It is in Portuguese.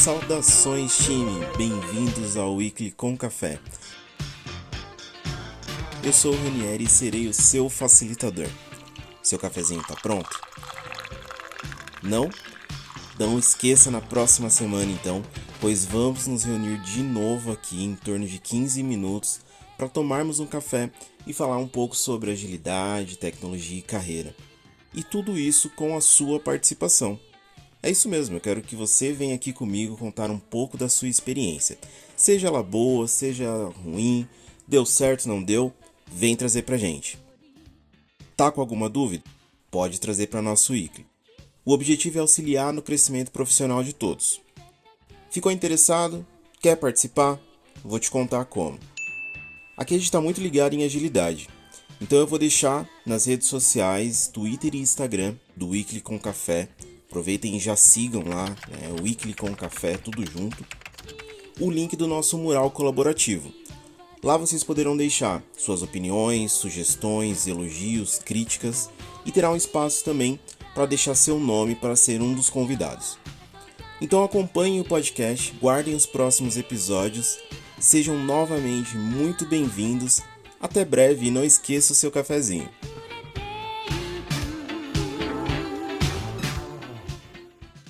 Saudações, time! Bem-vindos ao Wiki com Café. Eu sou o Ranieri e serei o seu facilitador. Seu cafezinho tá pronto? Não? Não esqueça na próxima semana então, pois vamos nos reunir de novo aqui em torno de 15 minutos para tomarmos um café e falar um pouco sobre agilidade, tecnologia e carreira. E tudo isso com a sua participação. É isso mesmo, eu quero que você venha aqui comigo contar um pouco da sua experiência. Seja ela boa, seja ela ruim, deu certo, não deu, vem trazer pra gente. Tá com alguma dúvida? Pode trazer para nosso ICLE. O objetivo é auxiliar no crescimento profissional de todos. Ficou interessado? Quer participar? Vou te contar como. Aqui a gente está muito ligado em agilidade. Então eu vou deixar nas redes sociais, Twitter e Instagram, do ICLE com Café. Aproveitem e já sigam lá, o Wiki com Café, tudo junto, o link do nosso mural colaborativo. Lá vocês poderão deixar suas opiniões, sugestões, elogios, críticas e terá um espaço também para deixar seu nome para ser um dos convidados. Então acompanhem o podcast, guardem os próximos episódios, sejam novamente muito bem-vindos, até breve e não esqueça o seu cafezinho.